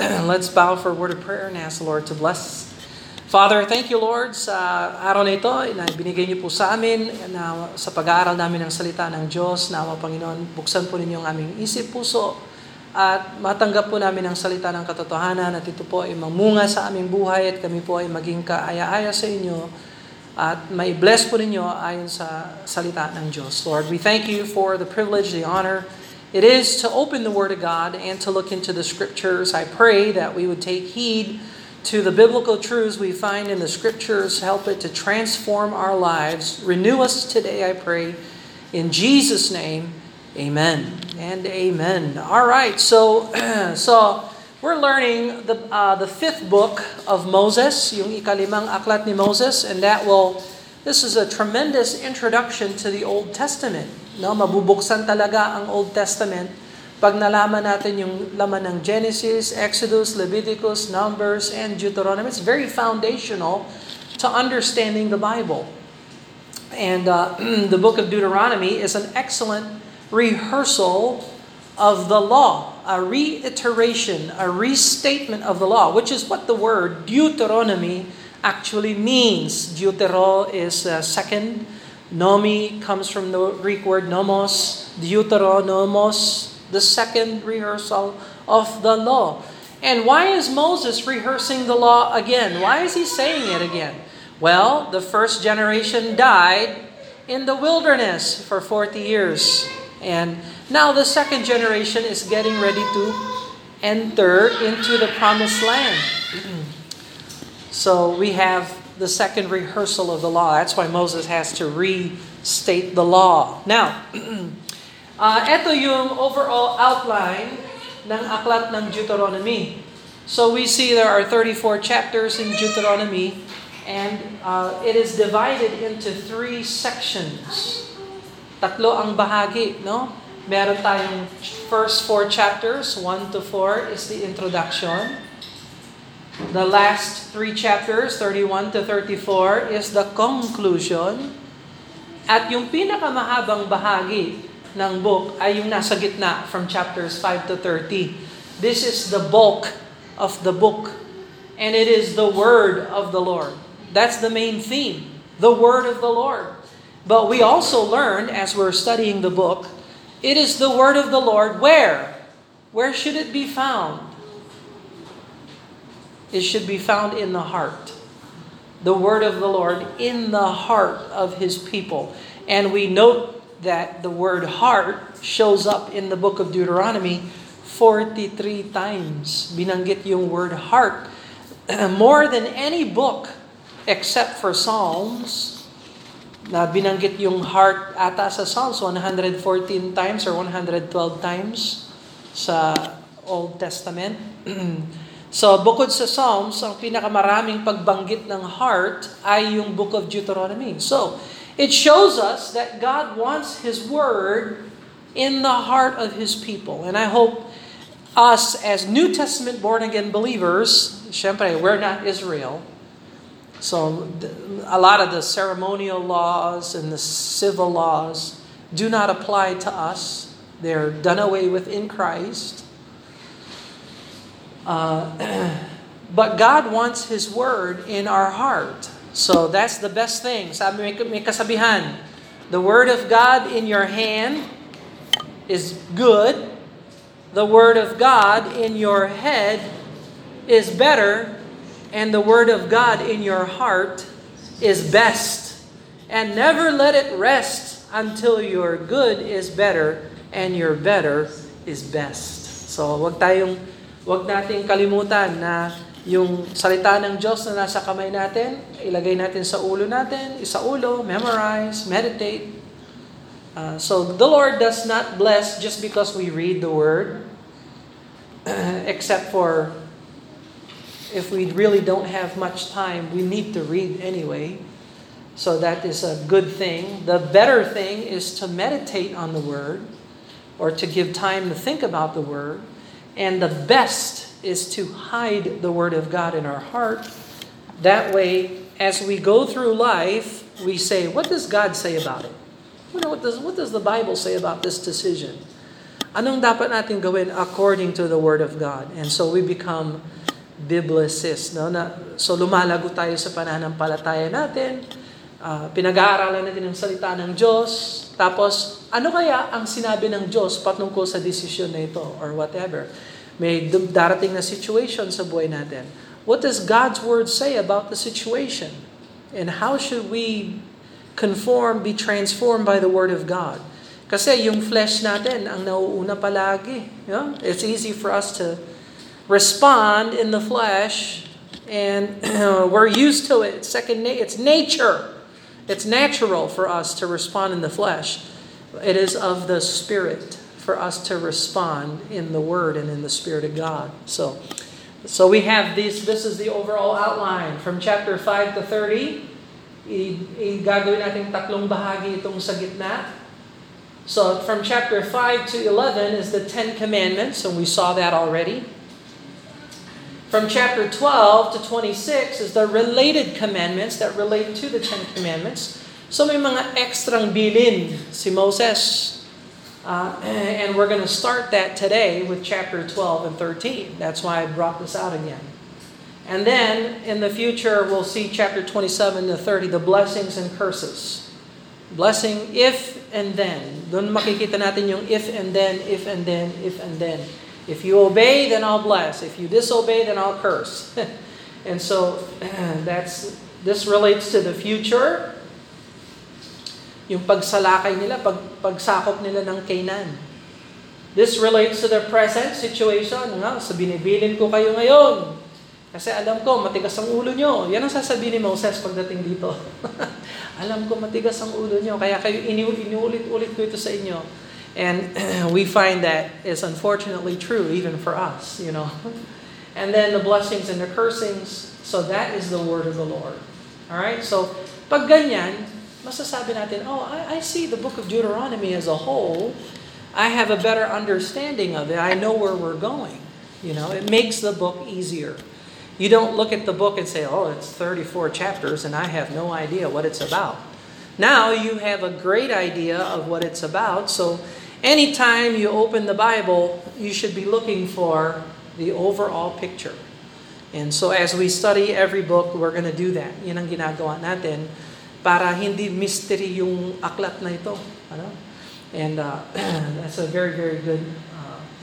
Let's bow for a word of prayer and ask the Lord to bless. Father, thank you, Lord, sa araw na ito na binigay niyo po sa amin na sa pag-aaral namin ng salita ng Diyos. Nawa, Panginoon, buksan po ninyo ang aming isip, puso, at matanggap po namin ang salita ng katotohanan at ito po ay mamunga sa aming buhay at kami po ay maging kaaya-aya sa inyo at may bless po ninyo ayon sa salita ng Diyos. Lord, we thank you for the privilege, the honor it is to open the Word of God and to look into the Scriptures. I pray that we would take heed to the biblical truths we find in the Scriptures. Help it to transform our lives. Renew us today, I pray. In Jesus' name, amen and amen. All right, so we're learning the fifth book of Moses, yung ikalimang aklat ni Moses, and this is a tremendous introduction to the Old Testament. No, mabubuksan talaga ang Old Testament pag nalaman natin yung laman ng Genesis, Exodus, Leviticus, Numbers, and Deuteronomy. It's very foundational to understanding the Bible. And the book of Deuteronomy is an excellent rehearsal of the law, a reiteration, a restatement of the law, which is what the word Deuteronomy actually means. Deutero is second. Nomi comes from the Greek word nomos, deuteronomos, the second rehearsal of the law. And why is Moses rehearsing the law again? Why is he saying it again? Well, the first generation died in the wilderness for 40 years. And now the second generation is getting ready to enter into the promised land. So we have the second rehearsal of the law. That's why Moses has to restate the law. Now, ito yung overall outline ng aklat ng Deuteronomy. So we see there are 34 chapters in Deuteronomy, and it is divided into three sections. Tatlo ang bahagi, no? Meron tayong first four chapters, 1 to 4 is the introduction. The last three chapters, 31 to 34, is the conclusion. At yung pinakamahabang bahagi ng book ay yung nasa gitna from chapters 5 to 30. This is the bulk of the book. And it is the word of the Lord. That's the main theme, the word of the Lord. But we also learned as we're studying the book, it is the word of the Lord where? Where should it be found? It should be found in the heart. The word of the Lord in the heart of His people. And we note that the word heart shows up in the book of Deuteronomy 43 times. Binanggit yung word heart. More than any book except for Psalms. Na binanggit yung heart ata sa Psalms 114 times or 112 times sa Old Testament. So, bukod sa Psalms, ang pinakamaraming pagbanggit ng heart ay yung book of Deuteronomy. So, it shows us that God wants His Word in the heart of His people. And I hope us as New Testament born-again believers, syempre, we're not Israel. So, a lot of the ceremonial laws and the civil laws do not apply to us. They're done away with in Christ. But God wants His Word in our heart. So that's the best thing. Sabi, may kasabihan, the Word of God in your hand is good. The Word of God in your head is better. And the Word of God in your heart is best. And never let it rest until your good is better and your better is best. So Huwag nating kalimutan na yung salita ng Diyos na nasa kamay natin, ilagay natin sa ulo natin, memorize, meditate. So the Lord does not bless just because we read the Word, except for if we really don't have much time, we need to read anyway. So that is a good thing. The better thing is to meditate on the Word or to give time to think about the Word. And the best is to hide the Word of God in our heart. That way, as we go through life, we say, what does God say about it? What does the Bible say about this decision? Anong dapat natin gawin according to the Word of God? And so we become biblicists. No? So lumalago tayo sa pananampalataya natin, pinag-aaralan natin ang salita ng Diyos, tapos ano kaya ang sinabi ng Diyos patungkol sa desisyon na ito or whatever. May darating na situation sa buhay natin. What does God's Word say about the situation? And how should we be transformed by the Word of God? Kasi yung flesh natin ang nauuna palagi. Yeah? It's easy for us to respond in the flesh and we're used to it. It's nature. It's natural for us to respond in the flesh. It is of the Spirit for us to respond in the Word and in the Spirit of God. So we have this. This is the overall outline from chapter 5 to 30. Gagawin natin tatlong bahagi itong sa gitna. So from chapter 5 to 11 is the Ten Commandments, and we saw that already. From chapter 12 to 26 is the related commandments that relate to the Ten Commandments. So may mga ekstrang bilin si Moses. And we're going to start that today with chapter 12 and 13. That's why I brought this out again. And then, in the future, we'll see chapter 27 to 30, the blessings and curses. Blessing, if and then. Doon makikita natin yung if and then, if and then, if and then. If you obey, then I'll bless. If you disobey, then I'll curse. And so, this relates to the future. Yung pagsalakay nila, pagsakop nila ng Canaan. This relates to their present situation. No? So binibilin ko kayo ngayon. Kasi alam ko, matigas ang ulo nyo. Yan ang sasabihin ni Moses pagdating dito. Alam ko, matigas ang ulo nyo. Kaya kayo iniulit-ulit ko ito sa inyo. And we find that is unfortunately true even for us. You know? And then the blessings and the cursings. So that is the word of the Lord. Alright? So pag ganyan, masasabi natin, I see the book of Deuteronomy as a whole. I have a better understanding of it. I know where we're going. You know, it makes the book easier. You don't look at the book and say, it's 34 chapters and I have no idea what it's about. Now you have a great idea of what it's about. So anytime you open the Bible, you should be looking for the overall picture. And so as we study every book, we're going to do that. Yan ang ginagawa natin. Para hindi mystery yung aklat na ito. Ano? And that's a very, very good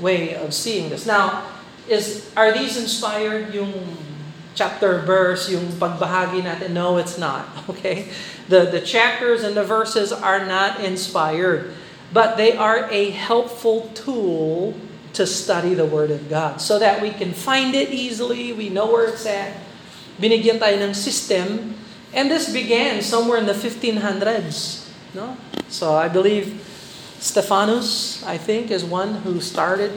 way of seeing this. Now, are these inspired yung chapter, verse, yung pagbahagi natin? No, it's not. Okay? The chapters and the verses are not inspired. But they are a helpful tool to study the Word of God. So that we can find it easily. We know where it's at. Binigyan tayo ng system. And this began somewhere in the 1500s. No? So I believe Stephanus, I think, is one who started.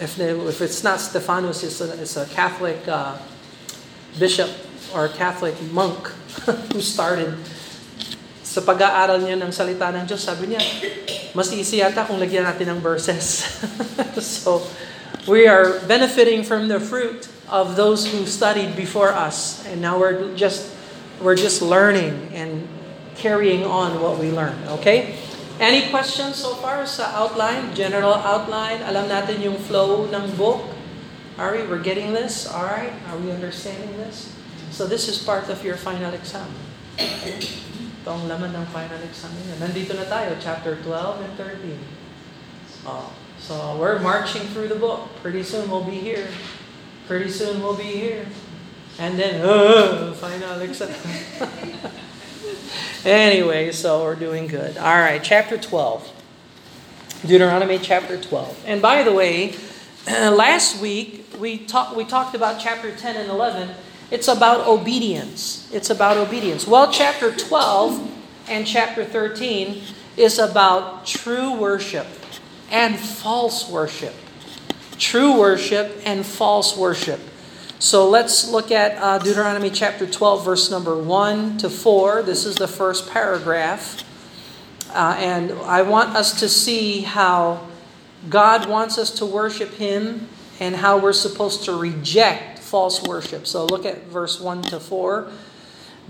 If it's not Stephanus, it's a Catholic bishop or Catholic monk who started. Sa pag-aaral niya ng salita ng Diyos, sabi niya, mas easy yata kung lagyan natin ng verses. So we are benefiting from the fruit of those who studied before us. And now we're just learning and carrying on what we learn. Okay? Any questions so far sa outline? General outline? Alam natin yung flow ng book? Are we? We're getting this? Alright? Are we understanding this? So this is part of your final exam. Itong laman ng final exam. Nandito na tayo, chapter 12 and 13. So we're marching through the book. Pretty soon we'll be here. Pretty soon we'll be here. And then, final exam. Anyway, so we're doing good. All right, chapter 12. Deuteronomy chapter 12. And by the way, last week, we talked about chapter 10 and 11. It's about obedience. It's about obedience. Well, chapter 12 and chapter 13 is about true worship and false worship. True worship and false worship. So let's look at Deuteronomy chapter 12, verse number 1 to 4. This is the first paragraph. And I want us to see how God wants us to worship Him and how we're supposed to reject false worship. So look at verse 1 to 4.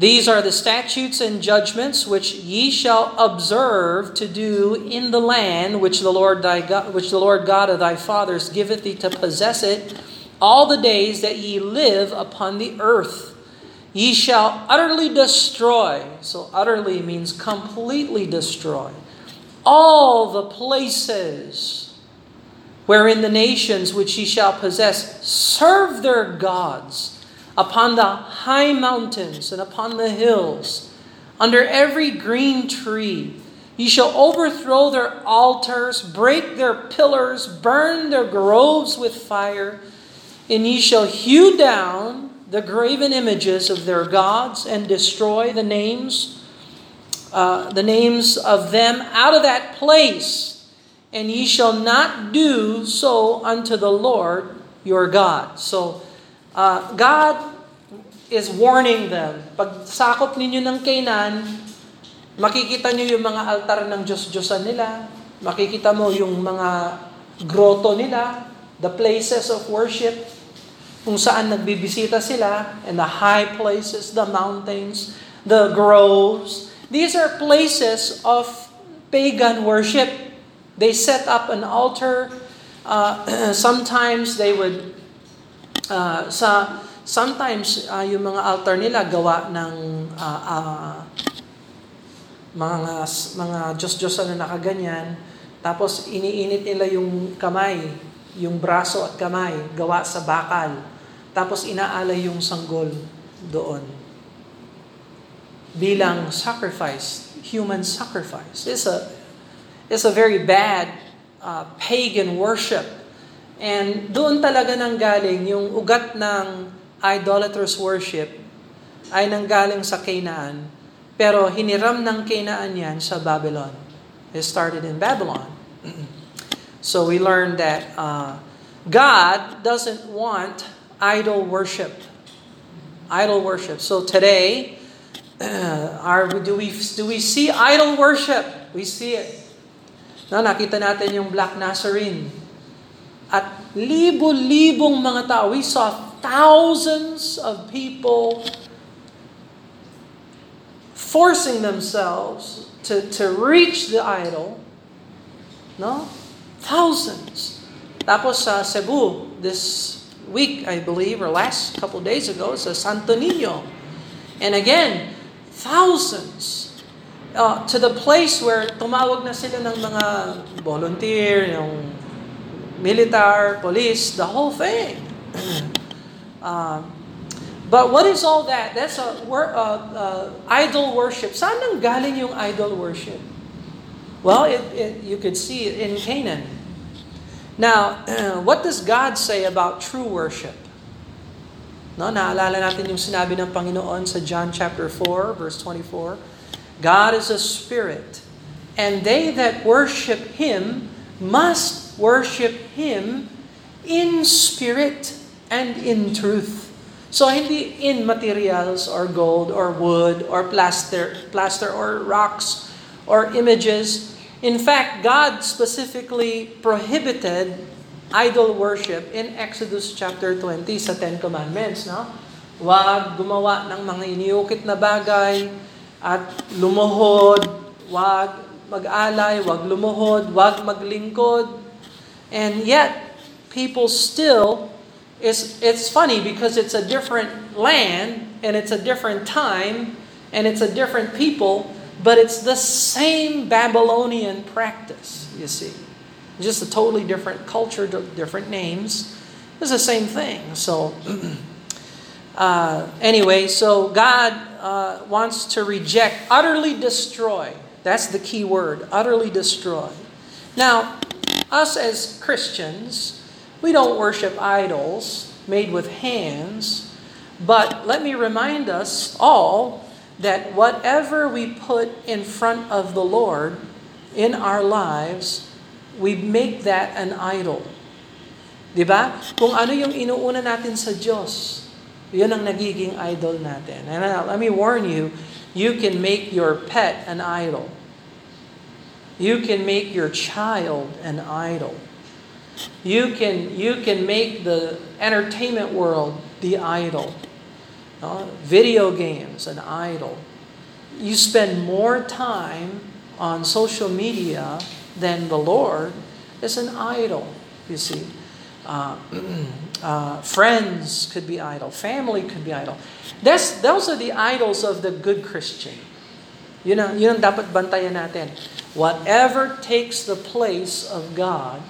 These are the statutes and judgments which ye shall observe to do in the land which the Lord God of thy fathers giveth thee to possess it, all the days that ye live upon the earth. Ye shall utterly destroy. So utterly means completely destroy. All the places wherein the nations which ye shall possess serve their gods, upon the high mountains and upon the hills, under every green tree. Ye shall overthrow their altars, break their pillars, burn their groves with fire, and ye shall hew down the graven images of their gods and destroy the names of them out of that place. And ye shall not do so unto the Lord your God. So, God is warning them. Pag sakop ninyo ng Canaan, makikita nyo yung mga altar ng Diyos-Diyosan nila. Makikita mo yung mga grotto nila, the places of worship, kung saan nagbibisita sila, and the high places, the mountains, the groves. These are places of pagan worship. They set up an altar. Sometimes they would yung mga altar nila gawa ng mga Diyos-Diyosan na nakaganyan, tapos iniinit nila yung kamay, yung braso at kamay, gawa sa bakal, tapos inaalay yung sanggol doon bilang sacrifice, human sacrifice. It's a very bad pagan worship. And doon talaga nanggaling yung ugat ng idolatrous worship ay nanggaling sa Canaan, pero hiniram ng Canaan yan sa Babylon. It started in Babylon. So we learned that God doesn't want idol worship. Idol worship. So today, do we see idol worship? We see it. Nakita natin yung Black Nazarene. At libo-libong mga tao, we saw thousands of people forcing themselves to reach the idol. No? Thousands. Tapos sa Cebu, this week, I believe, or last couple days ago, sa Santo Niño. And again, thousands. To the place where tumawag na sila ng mga volunteer, yung military, police, the whole thing. But what is all that? That's idol worship. Saan nang galing yung idol worship? Well, you could see it in Canaan. Now, what does God say about true worship? Naalala natin yung sinabi ng Panginoon sa John chapter 4, verse 24. God is a spirit, and they that worship Him must worship Him in spirit and in truth. So hindi in materials or gold or wood or plaster or rocks or images. In fact, God specifically prohibited idol worship in Exodus chapter 20 sa Ten Commandments. No? Huwag gumawa ng mga iniukit na bagay at lumuhod, huwag mag-alay, huwag lumuhod, huwag maglingkod. And yet, people still, it's funny because it's a different land, and it's a different time, and it's a different people, but it's the same Babylonian practice, you see. Just a totally different culture, different names. It's the same thing. So, so God wants to reject, utterly destroy. That's the key word, utterly destroy. Now, us as Christians, we don't worship idols made with hands, but let me remind us all that whatever we put in front of the Lord in our lives, we make that an idol. Diba? Kung ano yung inuuna natin sa Diyos, yun ang nagiging idol natin. And let me warn you, you can make your pet an idol. You can make your child an idol. You can make the entertainment world the idol. No? Video games, an idol. You spend more time on social media than the Lord is an idol, you see. Friends could be idol. Family could be idol. Those are the idols of the good Christian. Yun ang dapat bantayan natin. Whatever takes the place of God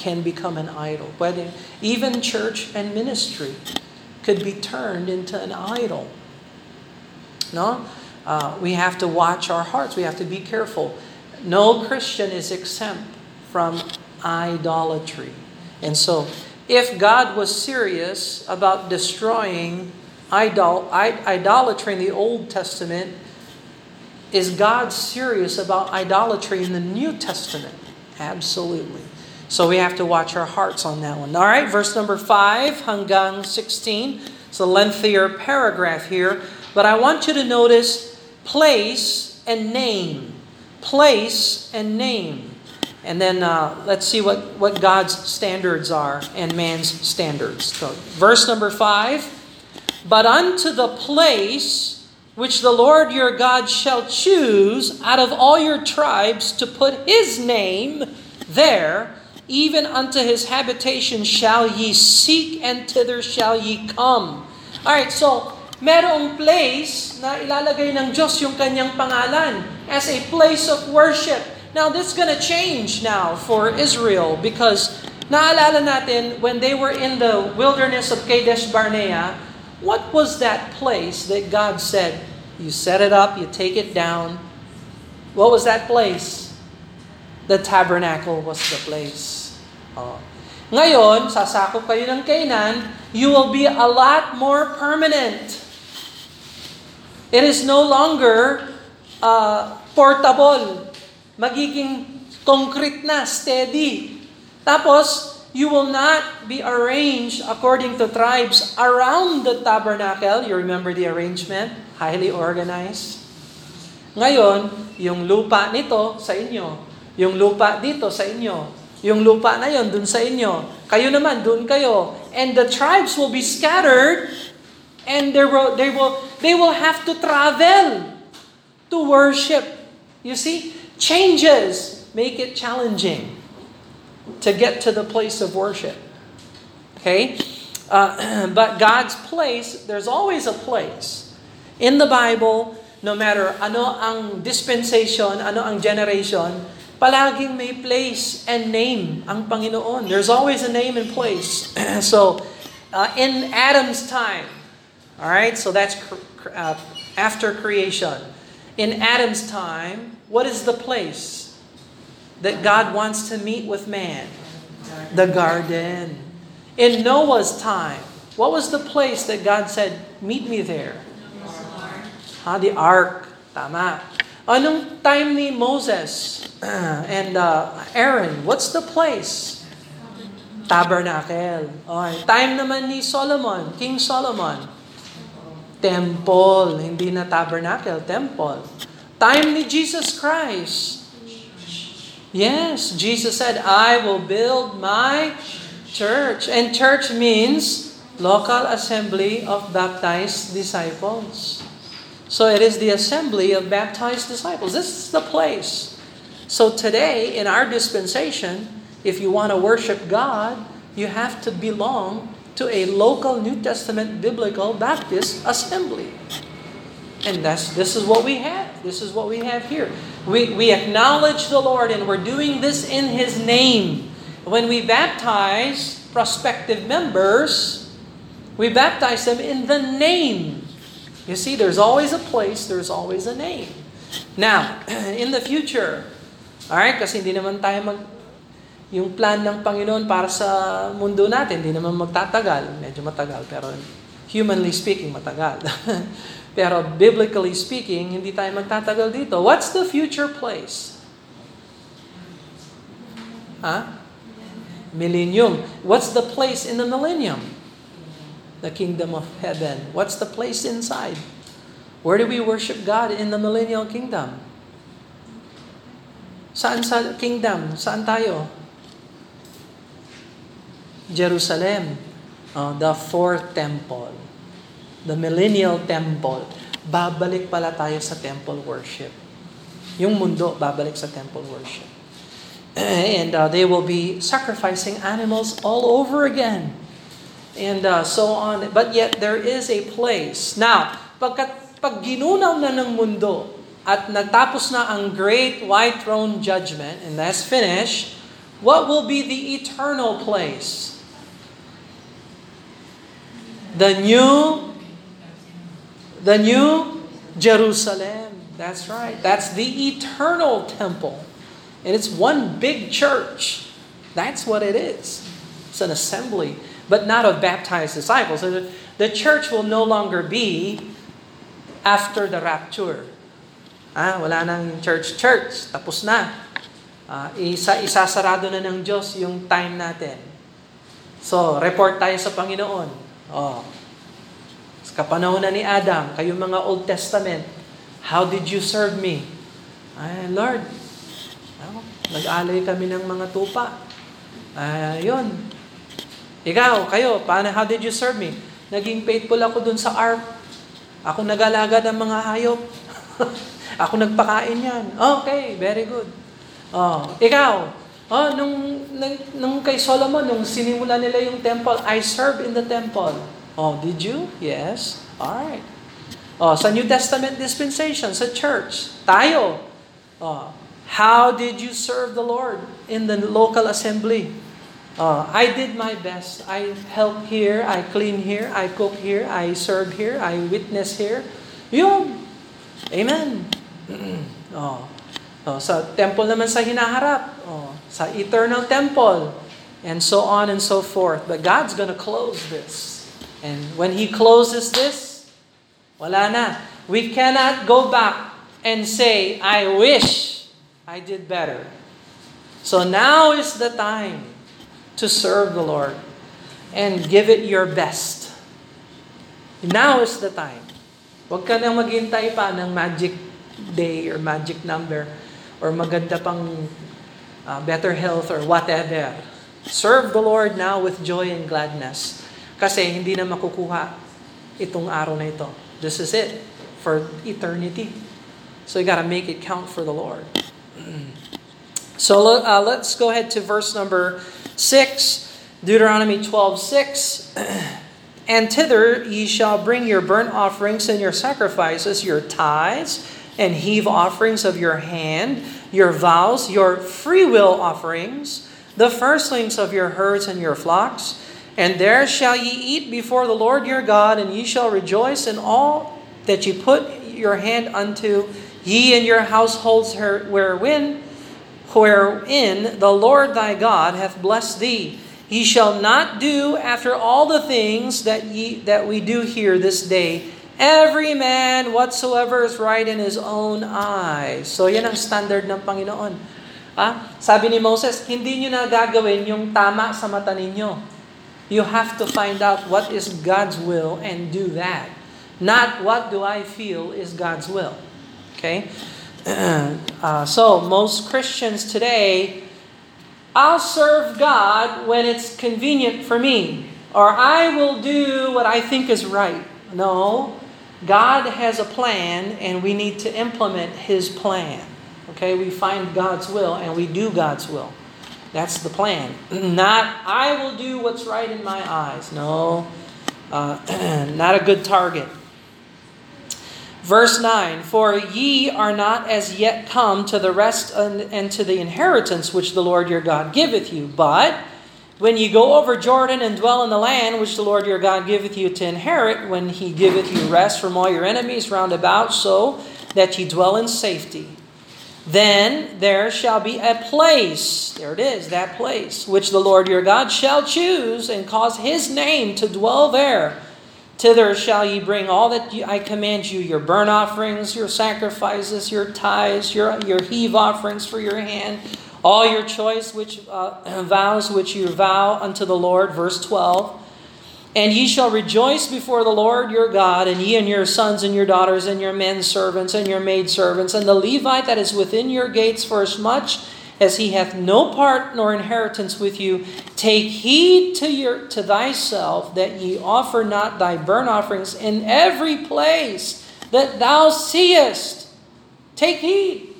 can become an idol. Pwede, even church and ministry could be turned into an idol. No? We have to watch our hearts. We have to be careful. No Christian is exempt from idolatry. And so, if God was serious about destroying idolatry in the Old Testament, is God serious about idolatry in the New Testament? Absolutely. So we have to watch our hearts on that one. All right, verse number 5 hanggang 16. It's a lengthier paragraph here. But I want you to notice place and name. Place and name. And then let's see what God's standards are and man's standards. So, verse number 5. But unto the place which the Lord your God shall choose out of all your tribes to put His name there, even unto His habitation shall ye seek, and thither shall ye come. Alright, so merong place na ilalagay ng Diyos yung kanyang pangalan as a place of worship. Now, this is going to change now for Israel because naalala natin when they were in the wilderness of Kadesh Barnea, what was that place that God said, you set it up, you take it down? What was that place? The tabernacle was the place. Oh. Ngayon, sasakop kayo ng Canaan, you will be a lot more permanent. It is no longer portable. Magiging concrete na, steady. Tapos, you will not be arranged according to tribes around the tabernacle. You remember the arrangement? Highly organized. Ngayon, yung lupa nito sa inyo. Yung lupa dito sa inyo. Yung lupa na yon dun sa inyo. Kayo naman, dun kayo. And the tribes will be scattered and they will have to travel to worship. You see? Changes make it challenging to get to the place of worship. Okay? But God's place, there's always a place. In the Bible, no matter ano ang dispensation, ano ang generation, palaging may place and name ang Panginoon. There's always a name and place. So, in Adam's time, all right? So that's after creation. In Adam's time, what is the place that God wants to meet with man? The garden. In Noah's time, what was the place that God said, meet me there? The ark. Tama. Anong time ni Moses and Aaron? What's the place? Tabernacle. Okay. Time naman ni Solomon, King Solomon. Temple. Hindi na tabernacle, temple. Time ni Jesus Christ. Yes, Jesus said, I will build my church. And church means local assembly of baptized disciples. So it is the assembly of baptized disciples. This is the place. So today, in our dispensation, if you want to worship God, you have to belong to a local New Testament biblical Baptist assembly. And this is what we have. This is what we have here. We acknowledge the Lord and we're doing this in His name. When we baptize prospective members, we baptize them in the name. You see, there's always a place, there's always a name. Now, in the future, all right, kasi hindi naman tayo yung plan ng Panginoon para sa mundo natin, hindi naman magtatagal, medyo matagal, pero humanly speaking, matagal. Pero biblically speaking, hindi tayo magtatagal dito. What's the future place? Millennium. What's the place in the millennium? The kingdom of heaven. What's the place inside? Where do we worship God in the millennial kingdom? Saan sa kingdom? Saan tayo? Jerusalem. The fourth temple. the millennial temple, babalik pala tayo sa temple worship. Yung mundo, babalik sa temple worship. And they will be sacrificing animals all over again. And so on. But yet, there is a place. Now, pag ginunaw na ng mundo at nagtapos na ang great white throne judgment, and that's finished, what will be the eternal place? The new Jerusalem. That's right. That's the eternal temple. And it's one big church. That's what it is. It's an assembly, but not of baptized disciples. The church will no longer be after the rapture. Wala nang church. Tapos na. Isasarado na ng Diyos yung time natin. So, report tayo sa Panginoon. Sa kapanahon na ni Adam, kayong mga Old Testament, how did you serve me? Lord, nag-alay kami ng mga tupa. Yun. Ikaw, kayo, paano, how did you serve me? Naging faithful ako dun sa ark. Ako nag-alaga ng mga hayop. Ako nagpakain yan. Okay, very good. Ikaw, nung kay Solomon, nung sinimula nila yung temple, I served in the temple. Did you? Yes. Alright. Sa New Testament dispensation, sa church, tayo. How did you serve the Lord in the local assembly? I did my best. I help here, I clean here, I cook here, I serve here, I witness here. Yun. Amen. Sa temple naman sa hinaharap. Sa eternal temple. And so on and so forth. But God's gonna close this. And when He closes this, wala na. We cannot go back and say, I wish I did better. So now is the time to serve the Lord and give it your best. Now is the time. Huwag ka nang maghintay pa ng magic day or magic number or maganda pang better health or whatever. Serve the Lord now with joy and gladness. Kasi hindi na makukuha itong araw na ito. This is it for eternity. So you gotta make it count for the Lord. So let's go ahead to verse number 6, Deuteronomy 12:6. And thither ye shall bring your burnt offerings and your sacrifices, your tithes and heave offerings of your hand, your vows, your freewill offerings, the firstlings of your herds and your flocks. And there shall ye eat before the Lord your God, and ye shall rejoice in all that ye put your hand unto, ye and your households wherein the Lord thy God hath blessed thee. Ye shall not do after all the things that we do here this day. Every man whatsoever is right in his own eyes. So yan ang standard ng Panginoon. Sabi ni Moses, hindi nyo na gagawin yung tama sa mata ninyo. You have to find out what is God's will and do that. Not what do I feel is God's will. Okay? So, most Christians today, I'll serve God when it's convenient for me, or I will do what I think is right. No, God has a plan, and we need to implement His plan. Okay, we find God's will, and we do God's will. That's the plan. Not, I will do what's right in my eyes. No, not a good target. Verse 9, for ye are not as yet come to the rest and to the inheritance which the Lord your God giveth you. But when ye go over Jordan and dwell in the land which the Lord your God giveth you to inherit, when He giveth you rest from all your enemies round about, so that ye dwell in safety, then there shall be a place, there it is, that place, which the Lord your God shall choose and cause His name to dwell there. Thither shall ye bring all that I command you, your burnt offerings, your sacrifices, your tithes, your heave offerings for your hand, all your choice which vows which you vow unto the Lord. Verse 12. And ye shall rejoice before the Lord your God, and ye and your sons and your daughters and your men servants and your maid servants and the Levite that is within your gates, for as much as he hath no part nor inheritance with you. Take heed to thyself, that ye offer not thy burnt offerings in every place that thou seest. Take heed.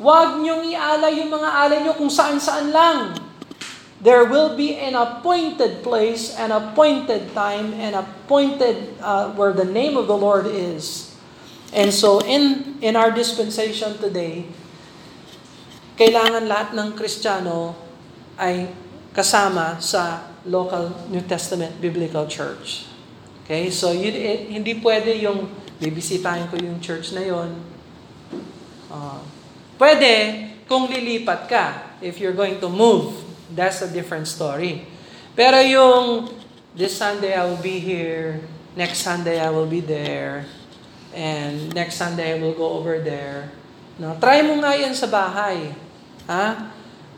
Huwag niyong ialay yung mga alay niyo kung saan-saan lang. There will be an appointed place, an appointed time, an appointed where the name of the Lord is. And so in our dispensation today, kailangan lahat ng Kristiyano ay kasama sa local New Testament Biblical Church. Okay? So hindi pwede yung bibisitahin ko yung church na yon. Pwede kung lilipat ka, if you're going to move. That's a different story. Pero yung, this Sunday I will be here, next Sunday I will be there, and next Sunday I will go over there. No, try mo nga yan sa bahay.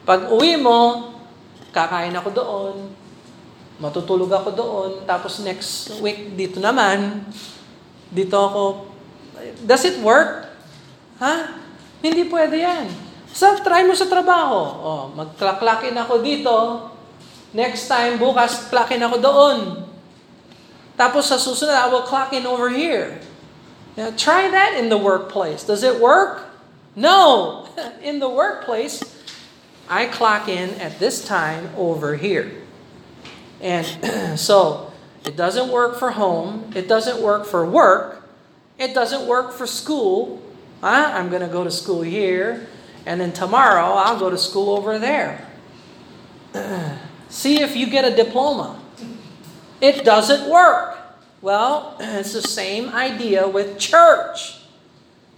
Pag uwi mo, kakain ako doon, matutulog ako doon, tapos next week dito naman, dito ako. Does it work? Hindi pwede yan. So, try mo sa trabaho. Mag-clock-in ako dito. Next time, bukas, clock-in ako doon. Tapos sa susunod, I will clock-in over here. Now, try that in the workplace. Does it work? No! In the workplace, I clock-in at this time over here. And so, it doesn't work for home. It doesn't work for work. It doesn't work for school. I'm gonna go to school here. And then tomorrow, I'll go to school over there. See if you get a diploma. It doesn't work. Well, it's the same idea with church.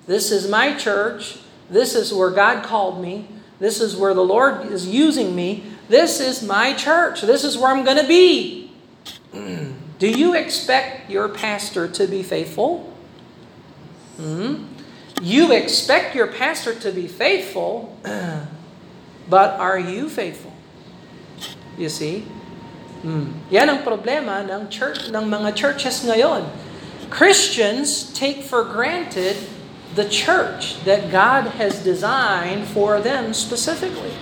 This is my church. This is where God called me. This is where the Lord is using me. This is my church. This is where I'm going to be. Do you expect your pastor to be faithful? You expect your pastor to be faithful, but are you faithful? You see? Yan ang problema ng church, ng mga churches ngayon. Christians take for granted the church that God has designed for them specifically.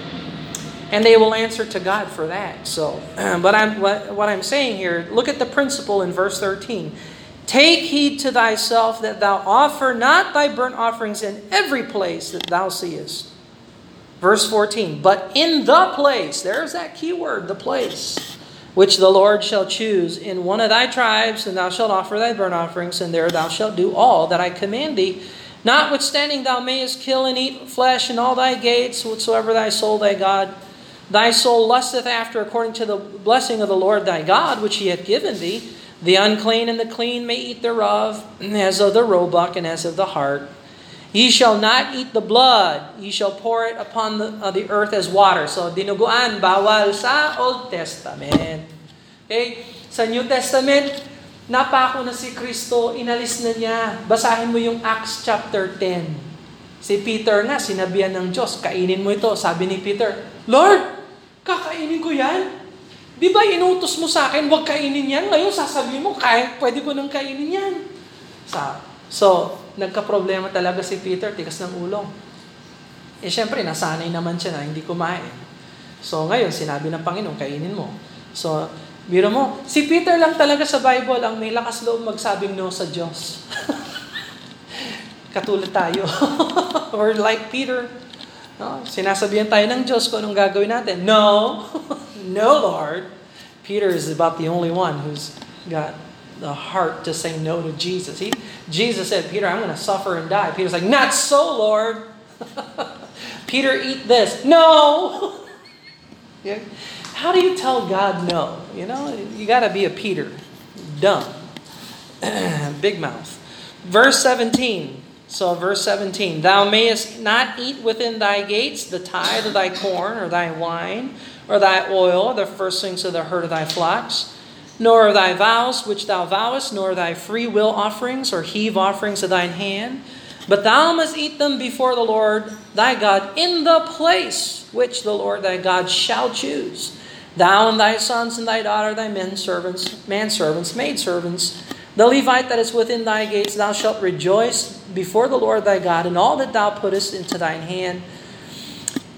And they will answer to God for that. So, but what I'm saying here, look at the principle in verse 13. Take heed to thyself that thou offer not thy burnt offerings in every place that thou seest. Verse 14, but in the place, there's that key word, the place, which the Lord shall choose in one of thy tribes, and thou shalt offer thy burnt offerings, and there thou shalt do all that I command thee. Notwithstanding thou mayest kill and eat flesh in all thy gates, whatsoever thy soul lusteth after, according to the blessing of the Lord thy God, which he hath given thee. The unclean and the clean may eat thereof, as of the roebuck and as of the hart. Ye shall not eat the blood, ye shall pour it upon the earth as water. So, dinuguan, bawal sa Old Testament. Okay? Sa New Testament, napako na si Kristo, inalis na niya. Basahin mo yung Acts chapter 10. Si Peter nga, sinabihan ng Diyos, kainin mo ito. Sabi ni Peter, Lord, kakainin ko yan? Di ba inutos mo sa akin, huwag kainin yan? Ngayon sasabihin mo, pwede ko nang kainin yan. So, nagka-problema talaga si Peter, tigas ng ulo. Siyempre, nasanay naman siya na hindi kumain. So, ngayon, sinabi ng Panginoon, kainin mo. So, biro mo, si Peter lang talaga sa Bible ang may lakas loob magsabing no sa Diyos. Katulad tayo. We're like Peter. No? Sinasabihan tayo ng Diyos kung anong gagawin natin. No! No, Lord. Peter is about the only one who's got the heart to say no to Jesus. Jesus said, Peter, I'm going to suffer and die. Peter's like, not so, Lord. Peter, eat this. No. Yeah. How do you tell God no? You know, you got to be a Peter. Dumb. Big mouth. Verse 17. So verse 17, thou mayest not eat within thy gates the tithe of thy corn or thy wine or thy oil, the firstlings of the herd of thy flocks, nor of thy vows which thou vowest, nor thy free will offerings or heave offerings of thine hand. But thou must eat them before the Lord thy God in the place which the Lord thy God shall choose. Thou and thy sons and thy daughter, thy manservants, maidservants, the Levite that is within thy gates, thou shalt rejoice before the Lord thy God in all that thou puttest into thine hand.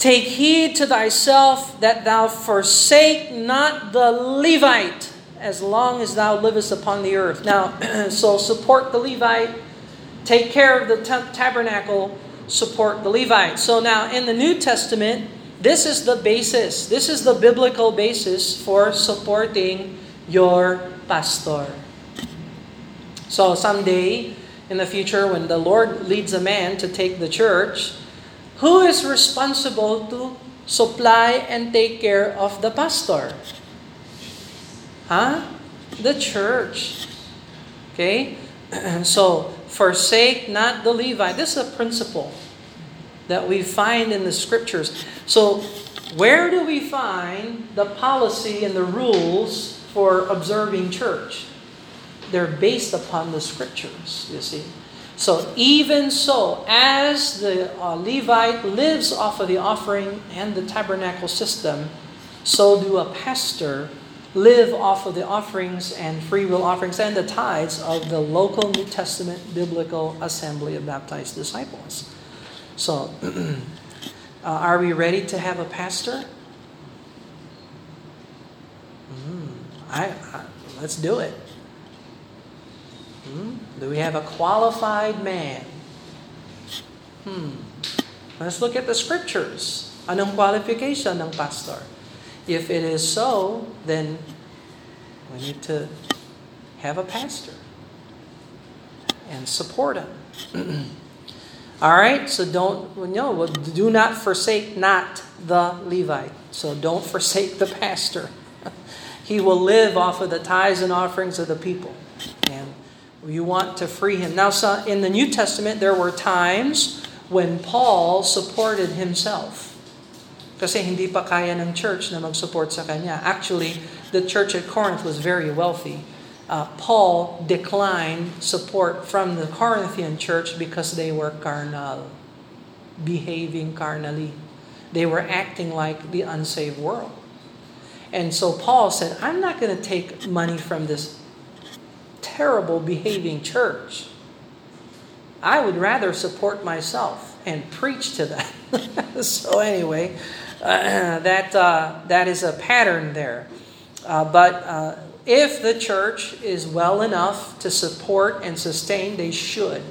Take heed to thyself that thou forsake not the Levite as long as thou livest upon the earth. Now, so support the Levite, take care of the tabernacle, support the Levite. So now in the New Testament, this is the basis. This is the biblical basis for supporting your pastor. So someday in the future when the Lord leads a man to take the church, who is responsible to supply and take care of the pastor? Huh? The church. Okay? So, forsake not the Levite. This is a principle that we find in the scriptures. So, where do we find the policy and the rules for observing church? They're based upon the scriptures, you see. So even so, as the Levite lives off of the offering and the tabernacle system, so do a pastor live off of the offerings and free will offerings and the tithes of the local New Testament biblical assembly of baptized disciples. So, are we ready to have a pastor? Let's do it. Do we have a qualified man? Let's look at the scriptures. Anong qualification ng pastor? If it is so, then we need to have a pastor and support him. All right, so do not forsake not the Levite. So don't forsake the pastor. He will live off of the tithes and offerings of the people. And you want to free him. Now, in the New Testament, there were times when Paul supported himself. Kasi hindi pa kaya ng church na mag-support sa kanya. Actually, the church at Corinth was very wealthy. Paul declined support from the Corinthian church because they were carnal, behaving carnally. They were acting like the unsaved world. And so Paul said, I'm not going to take money from this terrible behaving church. I would rather support myself and preach to them. So anyway, that is a pattern there. But if the church is well enough to support and sustain, they should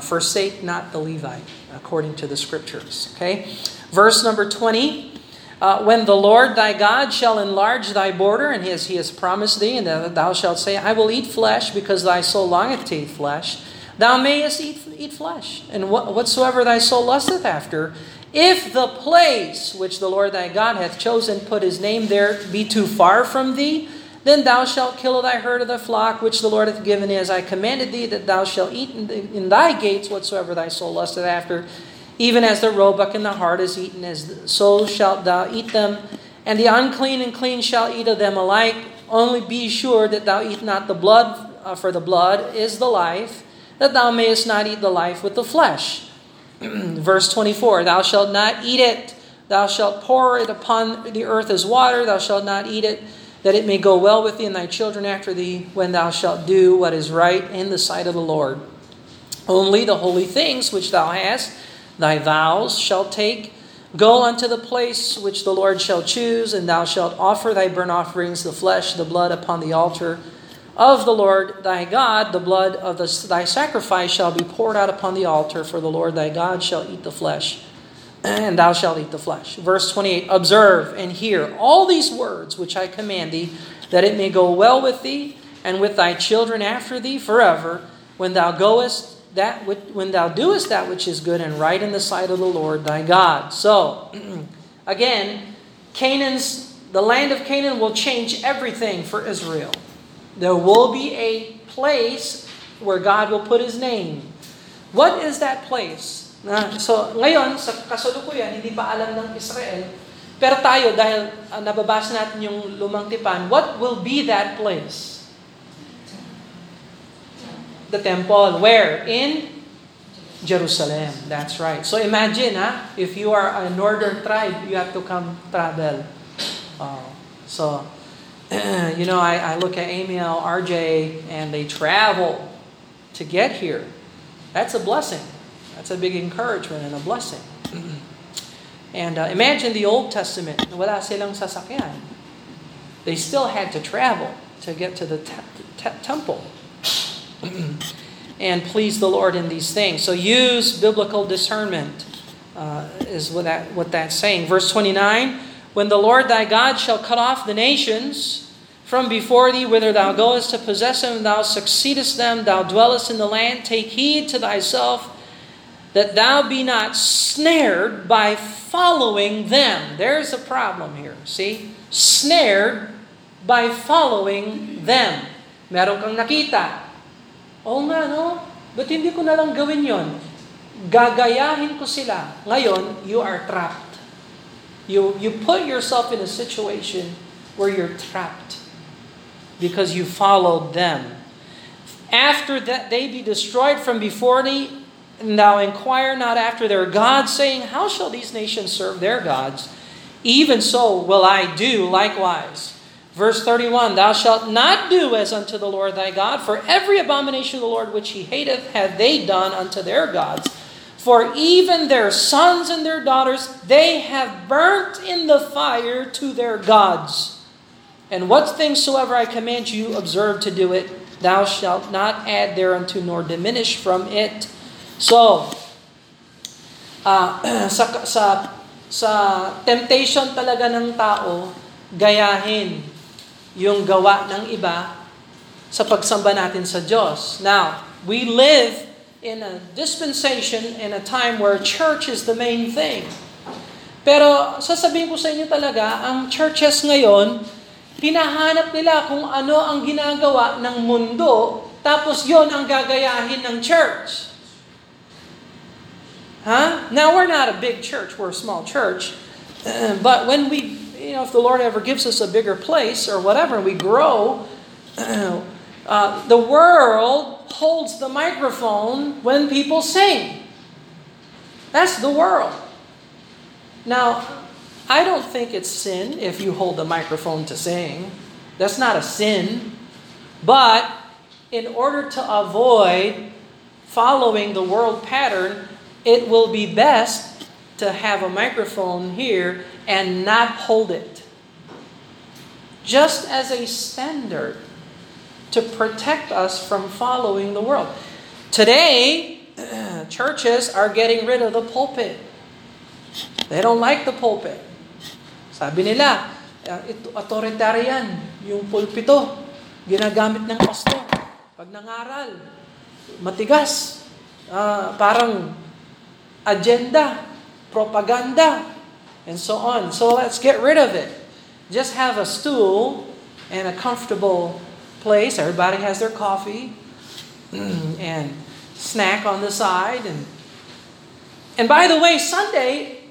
forsake not the Levite, according to the scriptures. Okay, verse number 20. When the Lord thy God shall enlarge thy border, and he has promised thee, and thou shalt say, I will eat flesh, because thy soul longeth to eat flesh. Thou mayest eat flesh, and whatsoever thy soul lusteth after, if the place which the Lord thy God hath chosen, put his name there, be too far from thee, then thou shalt kill thy herd of the flock, which the Lord hath given thee, as I commanded thee, that thou shalt eat in thy gates whatsoever thy soul lusteth after. Even as the roebuck in the heart is eaten, so shalt thou eat them. And the unclean and clean shall eat of them alike. Only be sure that thou eat not the blood, for the blood is the life, that thou mayest not eat the life with the flesh. Verse 24, thou shalt not eat it. Thou shalt pour it upon the earth as water. Thou shalt not eat it, that it may go well with thee and thy children after thee, when thou shalt do what is right in the sight of the Lord. Only the holy things which thou hast, thy vows shall take, go unto the place which the Lord shall choose, and thou shalt offer thy burnt offerings, the flesh, the blood upon the altar of the Lord thy God. The blood of thy sacrifice shall be poured out upon the altar, for the Lord thy God shall eat the flesh, and thou shalt eat the flesh. Verse 28, observe and hear all these words which I command thee, that it may go well with thee, and with thy children after thee forever, when thou goest, when thou doest that which is good and right in the sight of the Lord thy God. So, again, the land of Canaan will change everything for Israel. There will be a place where God will put His name. What is that place? So, ngayon, sa kasalukuyan, hindi pa alam ng Israel. Pero tayo, dahil nababasa natin yung lumang tipan, what will be that place? The temple. Where? In Jerusalem. That's right. So imagine, if you are a northern tribe, you have to come travel. So, I look at Amiel, RJ, and they travel to get here. That's a blessing. That's a big encouragement and a blessing. And imagine the Old Testament, wala silang sasakyan. They still had to travel to get to the temple. And please the Lord in these things. So use biblical discernment is what that's saying. Verse 29, when the Lord thy God shall cut off the nations from before thee, whither thou goest to possess them, thou succeedest them, thou dwellest in the land, take heed to thyself, that thou be not snared by following them. There's a problem here, see? Snared by following them. Meron kang nakita. Oo nga, no? Ba't hindi ko nalang gawin yon? Gagayahin ko sila. Ngayon, you are trapped. You put yourself in a situation where you're trapped because you followed them. After that, they be destroyed from before thee, and thou inquire not after their gods, saying, how shall these nations serve their gods? Even so will I do likewise. Verse 31, thou shalt not do as unto the Lord thy God, for every abomination of the Lord which he hateth have they done unto their gods. For even their sons and their daughters they have burnt in the fire to their gods. And what things soever I command you, observe to do it. Thou shalt not add thereunto nor diminish from it. So, sa temptation talaga ng tao, gayahin yung gawa ng iba sa pagsamba natin sa Diyos. Now, we live in a dispensation, in a time where church is the main thing. Pero sasabihin ko sa inyo talaga, ang churches ngayon, pinahanap nila kung ano ang ginagawa ng mundo, tapos yon ang gagayahin ng church. Huh? Now, we're not a big church, we're a small church. But when we if the Lord ever gives us a bigger place or whatever, we grow. The world holds the microphone when people sing. That's the world. Now, I don't think it's sin if you hold the microphone to sing. That's not a sin. But in order to avoid following the world pattern, it will be best to have a microphone here and not hold it. Just as a standard to protect us from following the world. Today, churches are getting rid of the pulpit. They don't like the pulpit. Sabi nila, ito authoritarian, yung pulpito, ginagamit ng pastor. Pag nangaral, matigas, parang agenda, propaganda, and so on. So let's get rid of it. Just have a stool and a comfortable place. Everybody has their coffee and snack on the side. And by the way, Sunday,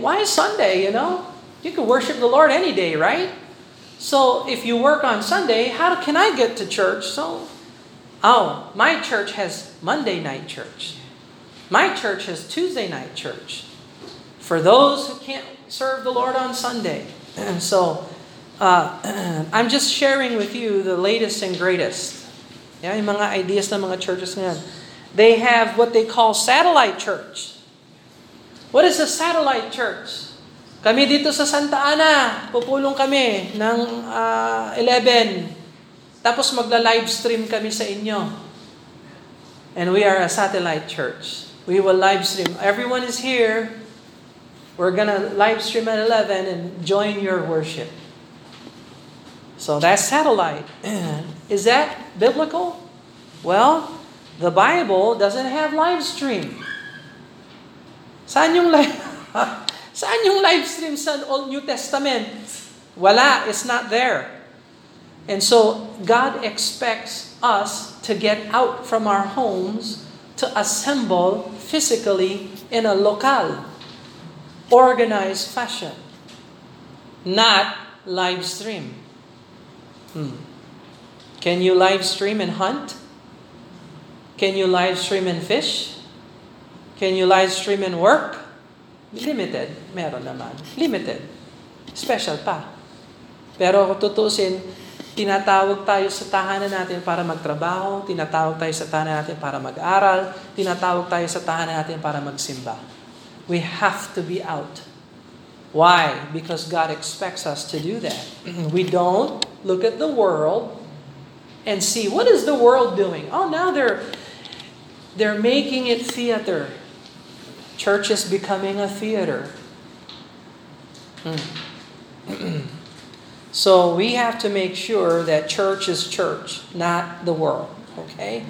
why Sunday, You can worship the Lord any day, right? So if you work on Sunday, how can I get to church? So, my church has Monday night church. My church has Tuesday night church. For those who can't serve the Lord on Sunday. So, I'm just sharing with you the latest and greatest. Yeah, yung mga ideas ng mga churches ngayon. They have what they call satellite church. What is a satellite church? Kami dito sa Santa Ana, pupulong kami ng 11. Tapos magla-live stream kami sa inyo. And we are a satellite church. We will live stream. Everyone is here. We're going to live stream at 11 and join your worship. So that's satellite. Is that biblical? Well, the Bible doesn't have live stream. Saan yung live stream sa Old New Testament? Wala, it's not there. And so God expects us to get out from our homes to assemble physically in a local, organized fashion, not live stream. Can you live stream and hunt? Can you live stream and fish? Can you live stream and work? Limited. Meron naman. Limited. Special pa. Pero kung tutusin, tinatawag tayo sa tahanan natin para magtrabaho, tinatawag tayo sa tahanan natin para mag-aral, tinatawag tayo sa tahanan natin para magsimba. We have to be out. Why? Because God expects us to do that. We don't look at the world and see, what is the world doing? Oh, now they're making it theater. Church is becoming a theater. So we have to make sure that church is church, not the world. Okay?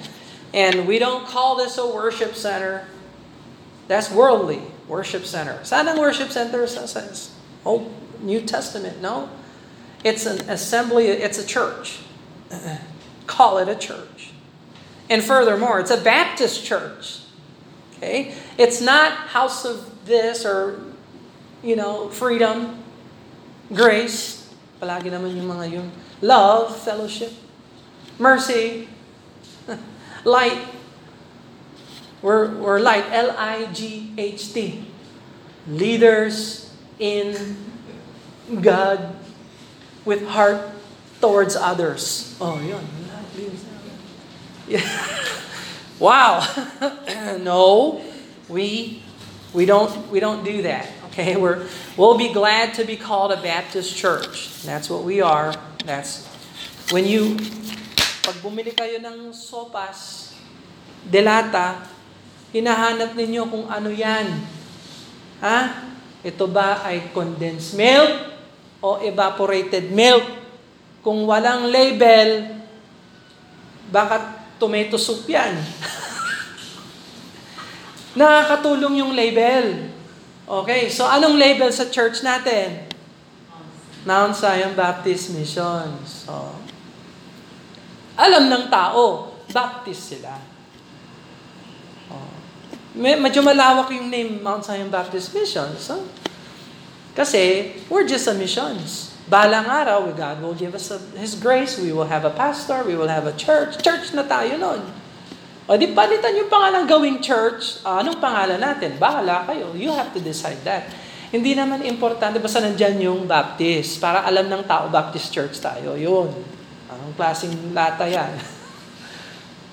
And we don't call this a worship center. That's worldly. Worship center. Saan ang worship center? Old New Testament. No. It's an assembly. It's a church. Call it a church. And furthermore, it's a Baptist church. Okay? It's not house of this or, you know, freedom, grace. Palagi naman yung mga yun. Love, fellowship, mercy, light. We're light. L-I-G-H-T. Leaders in God with heart towards others. Oh, yun. Yeah. Wow. No, we don't do that. Okay, we'll be glad to be called a Baptist church. That's what we are. That's when you pag bumili kayo ng sopas, delata, hinahanap ninyo kung ano yan. Ha? Ito ba ay condensed milk o evaporated milk? Kung walang label, bakit tomato soup yan? Nakakatulong yung label. Okay, so anong label sa church natin? Mount Zion Baptist Mission. So, alam ng tao, Baptist sila. Medyo malawak yung name Mount Zion Baptist Mission. So, kasi we're just a missions. Balang araw, God will give us His grace. We will have a pastor. We will have a church. Church na tayo nun. O di palitan yung pangalan gawing church. Anong pangalan natin? Bahala kayo. You have to decide that. Hindi naman importante. Basta nandyan yung Baptist. Para alam ng tao, Baptist church tayo. Yun. Anong klaseng lata yan?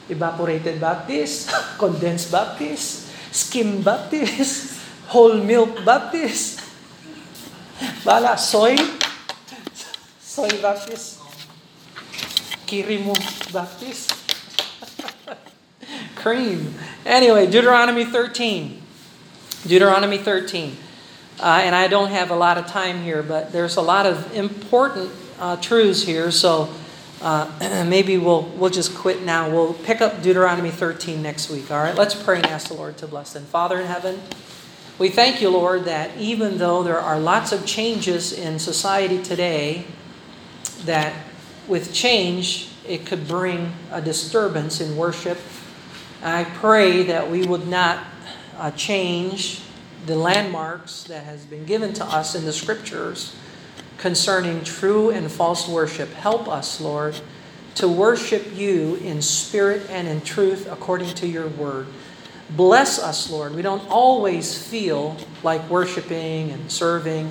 Evaporated Baptist, condensed Baptist, skim Baptist, whole milk Baptist. Bala, soy Baptist, kirimu Baptist, cream. Anyway, Deuteronomy 13. And I don't have a lot of time here, but there's a lot of important truths here. So maybe we'll just quit now. We'll pick up Deuteronomy 13 next week. All right, let's pray and ask the Lord to bless them. Father in heaven, we thank you, Lord, that even though there are lots of changes in society today, that with change, it could bring a disturbance in worship. I pray that we would not change the landmarks that has been given to us in the Scriptures concerning true and false worship. Help us, Lord, to worship you in spirit and in truth according to your word. Bless us, Lord. We don't always feel like worshiping and serving,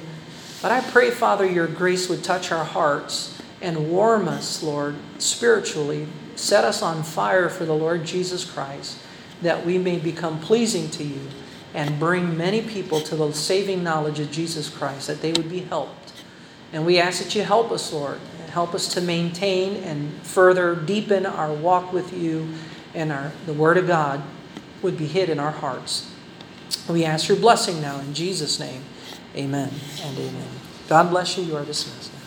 but I pray, Father, your grace would touch our hearts and warm us, Lord, spiritually. Set us on fire for the Lord Jesus Christ, that we may become pleasing to you and bring many people to the saving knowledge of Jesus Christ, that they would be helped. And we ask that you help us, Lord. Help us to maintain and further deepen our walk with you, and the Word of God would be hid in our hearts. We ask your blessing now in Jesus' name. Amen and amen. God bless you. You are dismissed.